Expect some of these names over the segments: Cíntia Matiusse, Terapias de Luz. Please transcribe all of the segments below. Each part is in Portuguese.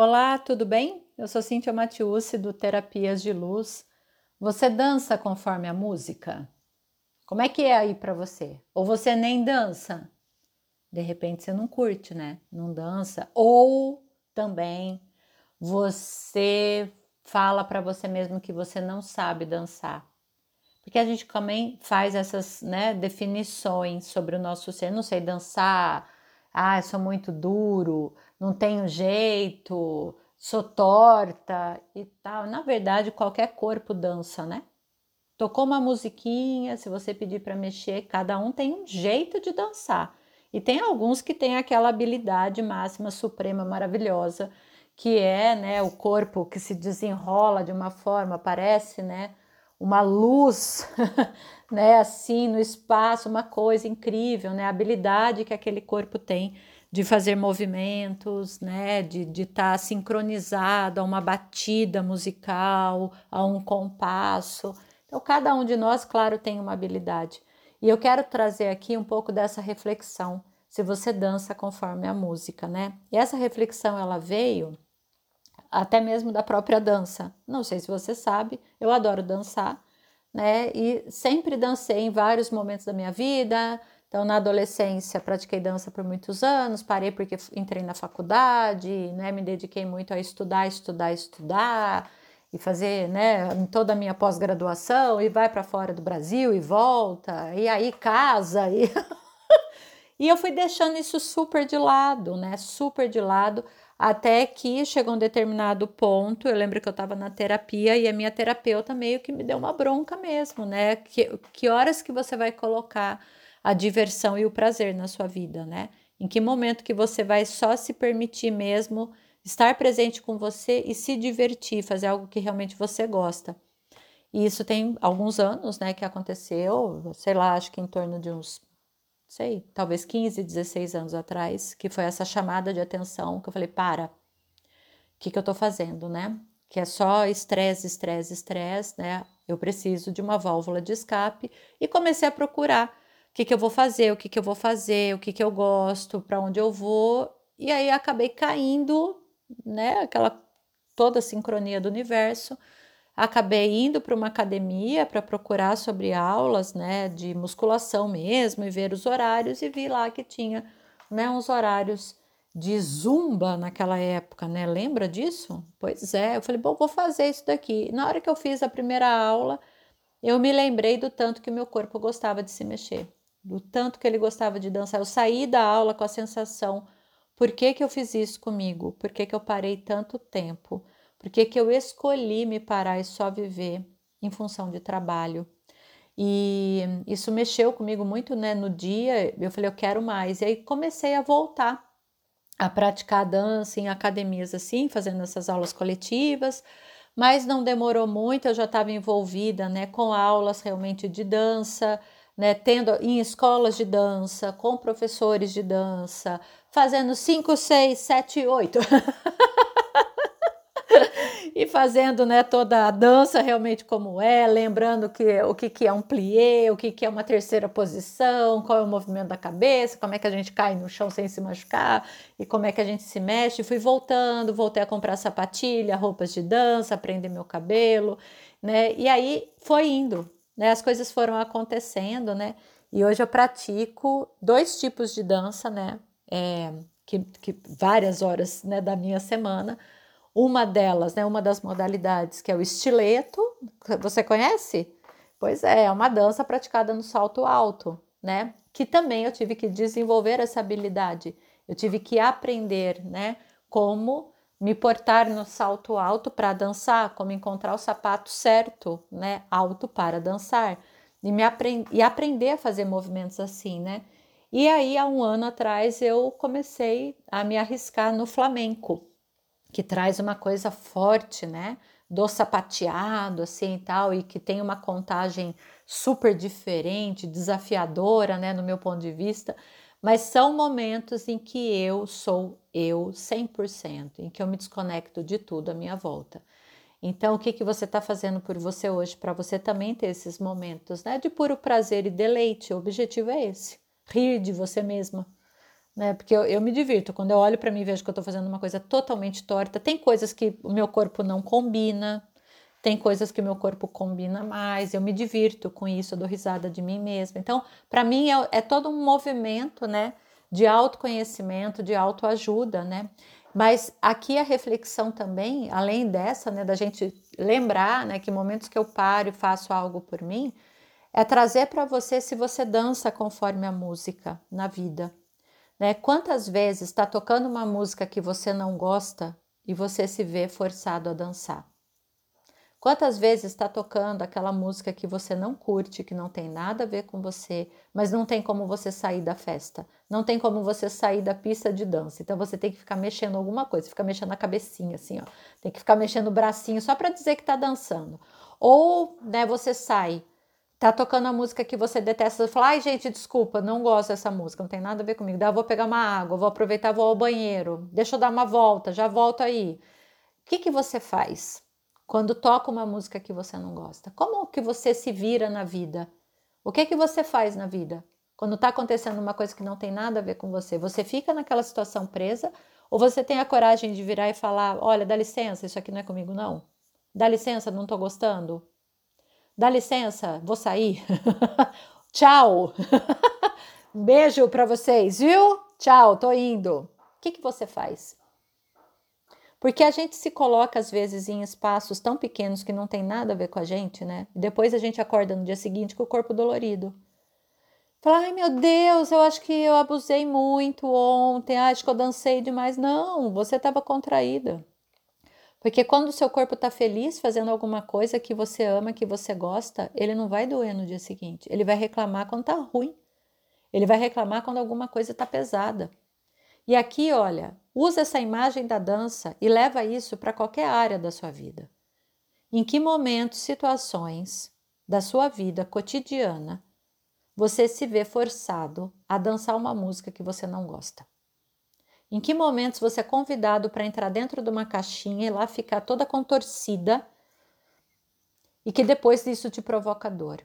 Olá, tudo bem? Eu sou Cíntia Matiusse do Terapias de Luz. Você dança conforme a música? Como é que é aí pra você? Ou você nem dança? De repente você não curte, né? Não dança. Ou também você fala pra você mesmo que você não sabe dançar. Porque a gente também faz essas, né, definições sobre o nosso ser. Não sei dançar, eu sou muito duro, não tenho jeito, sou torta e tal. Na verdade, qualquer corpo dança, né? Tocou uma musiquinha, se você pedir para mexer, cada um tem um jeito de dançar. E tem alguns que têm aquela habilidade máxima, suprema, maravilhosa, que é, né, o corpo que se desenrola de uma forma, parece, né, uma luz, né, assim, no espaço, uma coisa incrível, né, a habilidade que aquele corpo tem de fazer movimentos, né, de estar sincronizado a uma batida musical, a um compasso. Então, cada um de nós, claro, tem uma habilidade. E eu quero trazer aqui um pouco dessa reflexão, se você dança conforme a música, né? E essa reflexão, ela veio até mesmo da própria dança. Não sei se você sabe, eu adoro dançar, né? E sempre dancei em vários momentos da minha vida. Então, na adolescência, pratiquei dança por muitos anos, parei porque entrei na faculdade, né? Me dediquei muito a estudar e fazer, né, toda a minha pós-graduação e vai para fora do Brasil e volta, e aí casa. E, e eu fui deixando isso super de lado, né? Super de lado, até que chegou um determinado ponto. Eu lembro que eu estava na terapia e a minha terapeuta meio que me deu uma bronca mesmo, né? Que horas que você vai colocar a diversão e o prazer na sua vida, né? Em que momento que você vai só se permitir mesmo estar presente com você e se divertir, fazer algo que realmente você gosta. E isso tem alguns anos, né, que aconteceu, sei lá, acho que em torno de uns, talvez 15, 16 anos atrás, que foi essa chamada de atenção que eu falei, o que eu tô fazendo, né? Que é só estresse, né? Eu preciso de uma válvula de escape e comecei a procurar o que eu gosto, para onde eu vou. E aí acabei caindo, né, aquela toda a sincronia do universo, acabei indo para uma academia para procurar sobre aulas, né, de musculação mesmo e ver os horários, e vi lá que tinha, né, uns horários de zumba naquela época, né, lembra disso? Pois é, eu falei, vou fazer isso daqui. Na hora que eu fiz a primeira aula, eu me lembrei do tanto que o meu corpo gostava de se mexer, do tanto que ele gostava de dançar. Eu saí da aula com a sensação, por que que eu fiz isso comigo? Por que que eu parei tanto tempo? Por que que eu escolhi me parar e só viver em função de trabalho? E isso mexeu comigo muito, né? No dia, eu falei, eu quero mais. E aí comecei a voltar a praticar dança em academias assim, fazendo essas aulas coletivas. Mas não demorou muito, eu já estava envolvida, né, com aulas realmente de dança, né, tendo em escolas de dança, com professores de dança, fazendo 5, 6, 7, 8. E fazendo, né, toda a dança realmente como é, lembrando que, o que é um plié, o que é uma terceira posição, qual é o movimento da cabeça, como é que a gente cai no chão sem se machucar e como é que a gente se mexe. Fui voltando, voltei a comprar sapatilha, roupas de dança, prender meu cabelo, né, e aí foi indo, né, as coisas foram acontecendo, né, e hoje eu pratico 2 tipos de dança, né, que várias horas, né, da minha semana. Uma delas, né, uma das modalidades, que é o estileto, você conhece? Pois é uma dança praticada no salto alto, né? Que também eu tive que desenvolver essa habilidade. Eu tive que aprender, né, como me portar no salto alto para dançar, como encontrar o sapato certo, né, alto para dançar. E aprender a fazer movimentos assim, né? E aí, há um ano atrás, eu comecei a me arriscar no flamenco, que traz uma coisa forte, né, do sapateado, assim, e tal, e que tem uma contagem super diferente, desafiadora, né, no meu ponto de vista, mas são momentos em que eu sou eu 100%, em que eu me desconecto de tudo à minha volta. Então, o que você está fazendo por você hoje, para você também ter esses momentos, né, de puro prazer e deleite? O objetivo é esse, rir de você mesma, né? Porque eu me divirto. Quando eu olho para mim e vejo que eu estou fazendo uma coisa totalmente torta, tem coisas que o meu corpo não combina, tem coisas que o meu corpo combina mais, eu me divirto com isso, eu dou risada de mim mesma. Então, para mim é todo um movimento, né, de autoconhecimento, de autoajuda, né? Mas aqui a reflexão também, além dessa, né, da gente lembrar, né, que momentos que eu paro e faço algo por mim, é trazer para você se você dança conforme a música na vida, né? Quantas vezes está tocando uma música que você não gosta e você se vê forçado a dançar? Quantas vezes está tocando aquela música que você não curte, que não tem nada a ver com você, mas não tem como você sair da festa, não tem como você sair da pista de dança, então você tem que ficar mexendo alguma coisa, fica mexendo a cabecinha assim, ó, tem que ficar mexendo o bracinho só para dizer que está dançando. Ou, né, você sai, tá tocando a música que você detesta, você fala, ai gente, desculpa, não gosto dessa música, não tem nada a ver comigo, eu vou pegar uma água, vou aproveitar, vou ao banheiro, deixa eu dar uma volta, já volto aí. O que você faz quando toca uma música que você não gosta? Como que você se vira na vida? O que é que você faz na vida? Quando está acontecendo uma coisa que não tem nada a ver com você, você fica naquela situação presa ou você tem a coragem de virar e falar, olha, dá licença, isso aqui não é comigo não. Dá licença, não estou gostando. Dá licença, vou sair. Tchau. Beijo para vocês, viu? Tchau, tô indo. O que você faz? Porque a gente se coloca, às vezes, em espaços tão pequenos que não tem nada a ver com a gente, né? Depois a gente acorda no dia seguinte com o corpo dolorido. Fala, ai meu Deus, eu acho que eu abusei muito ontem, acho que eu dancei demais. Não, você estava contraída. Porque quando o seu corpo está feliz fazendo alguma coisa que você ama, que você gosta, ele não vai doer no dia seguinte. Ele vai reclamar quando está ruim. Ele vai reclamar quando alguma coisa está pesada. E aqui, olha, usa essa imagem da dança e leva isso para qualquer área da sua vida. Em que momentos, situações da sua vida cotidiana você se vê forçado a dançar uma música que você não gosta? Em que momentos você é convidado para entrar dentro de uma caixinha e lá ficar toda contorcida e que depois isso te provoca dor?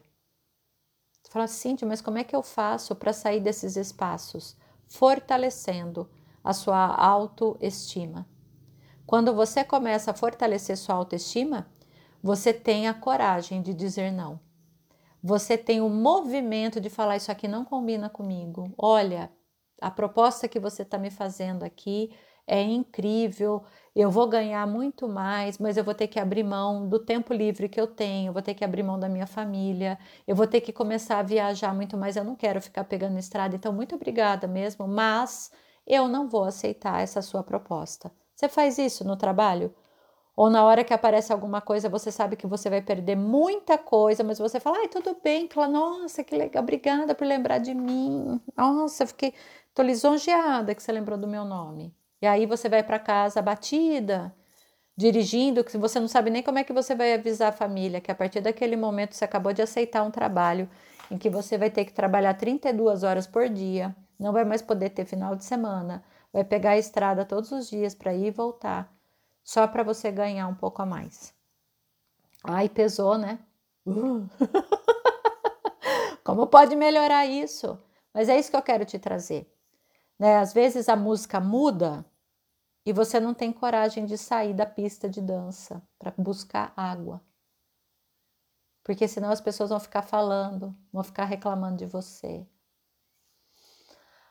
Você fala, Cíntia, mas como é que eu faço para sair desses espaços? Fortalecendo a sua autoestima. Quando você começa a fortalecer sua autoestima, você tem a coragem de dizer não. Você tem o movimento de falar, isso aqui não combina comigo. Olha, a proposta que você está me fazendo aqui é incrível, eu vou ganhar muito mais, mas eu vou ter que abrir mão do tempo livre que eu tenho, eu vou ter que abrir mão da minha família, eu vou ter que começar a viajar muito mais, eu não quero ficar pegando estrada, então muito obrigada mesmo, mas eu não vou aceitar essa sua proposta. Você faz isso no trabalho? Ou na hora que aparece alguma coisa, você sabe que você vai perder muita coisa, mas você fala, ai, tudo bem, nossa, que legal, obrigada por lembrar de mim, nossa, tô lisonjeada que você lembrou do meu nome. E aí você vai para casa abatida, dirigindo, que você não sabe nem como é que você vai avisar a família, que a partir daquele momento você acabou de aceitar um trabalho em que você vai ter que trabalhar 32 horas por dia, não vai mais poder ter final de semana, vai pegar a estrada todos os dias para ir e voltar, só para você ganhar um pouco a mais. Ai, pesou, né? Como pode melhorar isso? Mas é isso que eu quero te trazer. Né? Às vezes a música muda, e você não tem coragem de sair da pista de dança para buscar água. Porque senão as pessoas vão ficar falando, vão ficar reclamando de você.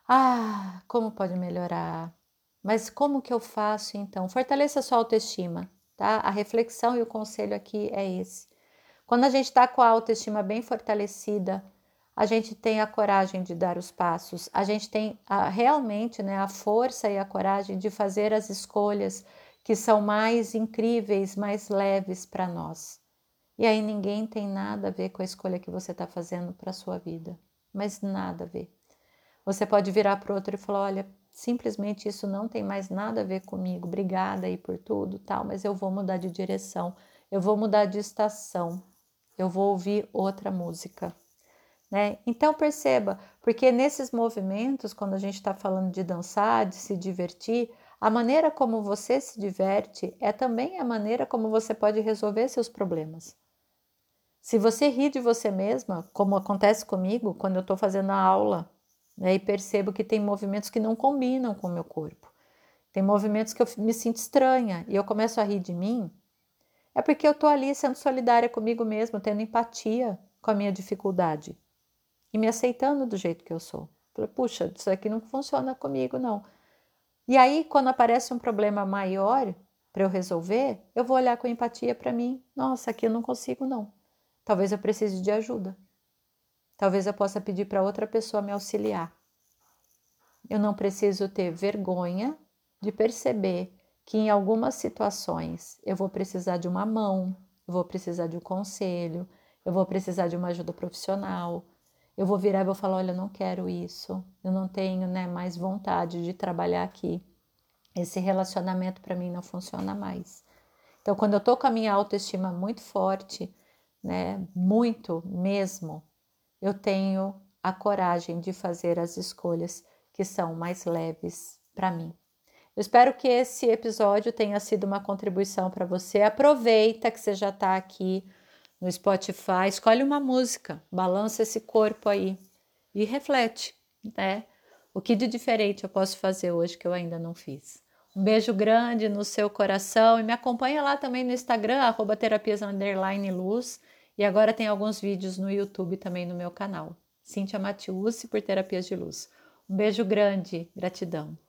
Ah, como pode melhorar? Mas como que eu faço então? Fortaleça a sua autoestima, tá? A reflexão e o conselho aqui é esse. Quando a gente está com a autoestima bem fortalecida, a gente tem a coragem de dar os passos, a gente tem realmente, né, a força e a coragem de fazer as escolhas que são mais incríveis, mais leves para nós. E aí ninguém tem nada a ver com a escolha que você está fazendo para a sua vida, mas nada a ver. Você pode virar para o outro e falar, olha, simplesmente isso não tem mais nada a ver comigo, obrigada aí por tudo, tal, mas eu vou mudar de direção, eu vou mudar de estação, eu vou ouvir outra música. Né? Então perceba, porque nesses movimentos, quando a gente está falando de dançar, de se divertir, a maneira como você se diverte é também a maneira como você pode resolver seus problemas. Se você ri de você mesma, como acontece comigo, quando eu estou fazendo a aula né? E percebo que tem movimentos que não combinam com o meu corpo. Tem movimentos que eu me sinto estranha e eu começo a rir de mim. É porque eu estou ali sendo solidária comigo mesma, tendo empatia com a minha dificuldade e me aceitando do jeito que eu sou. Puxa, isso aqui não funciona comigo, não. E aí, quando aparece um problema maior para eu resolver, eu vou olhar com empatia para mim. Nossa, aqui eu não consigo, não. Talvez eu precise de ajuda. Talvez eu possa pedir para outra pessoa me auxiliar. Eu não preciso ter vergonha de perceber que em algumas situações eu vou precisar de uma mão, eu vou precisar de um conselho, eu vou precisar de uma ajuda profissional, eu vou virar e vou falar, olha, eu não quero isso, eu não tenho mais vontade de trabalhar aqui, esse relacionamento para mim não funciona mais. Então, quando eu estou com a minha autoestima muito forte, muito mesmo, eu tenho a coragem de fazer as escolhas que são mais leves para mim. Eu espero que esse episódio tenha sido uma contribuição para você. Aproveita que você já está aqui no Spotify, escolhe uma música, balança esse corpo aí e reflete, O que de diferente eu posso fazer hoje que eu ainda não fiz? Um beijo grande no seu coração e me acompanha lá também no Instagram, @terapias_luz. E agora tem alguns vídeos no YouTube também no meu canal. Cíntia Matiusse por Terapias de Luz. Um beijo grande, gratidão.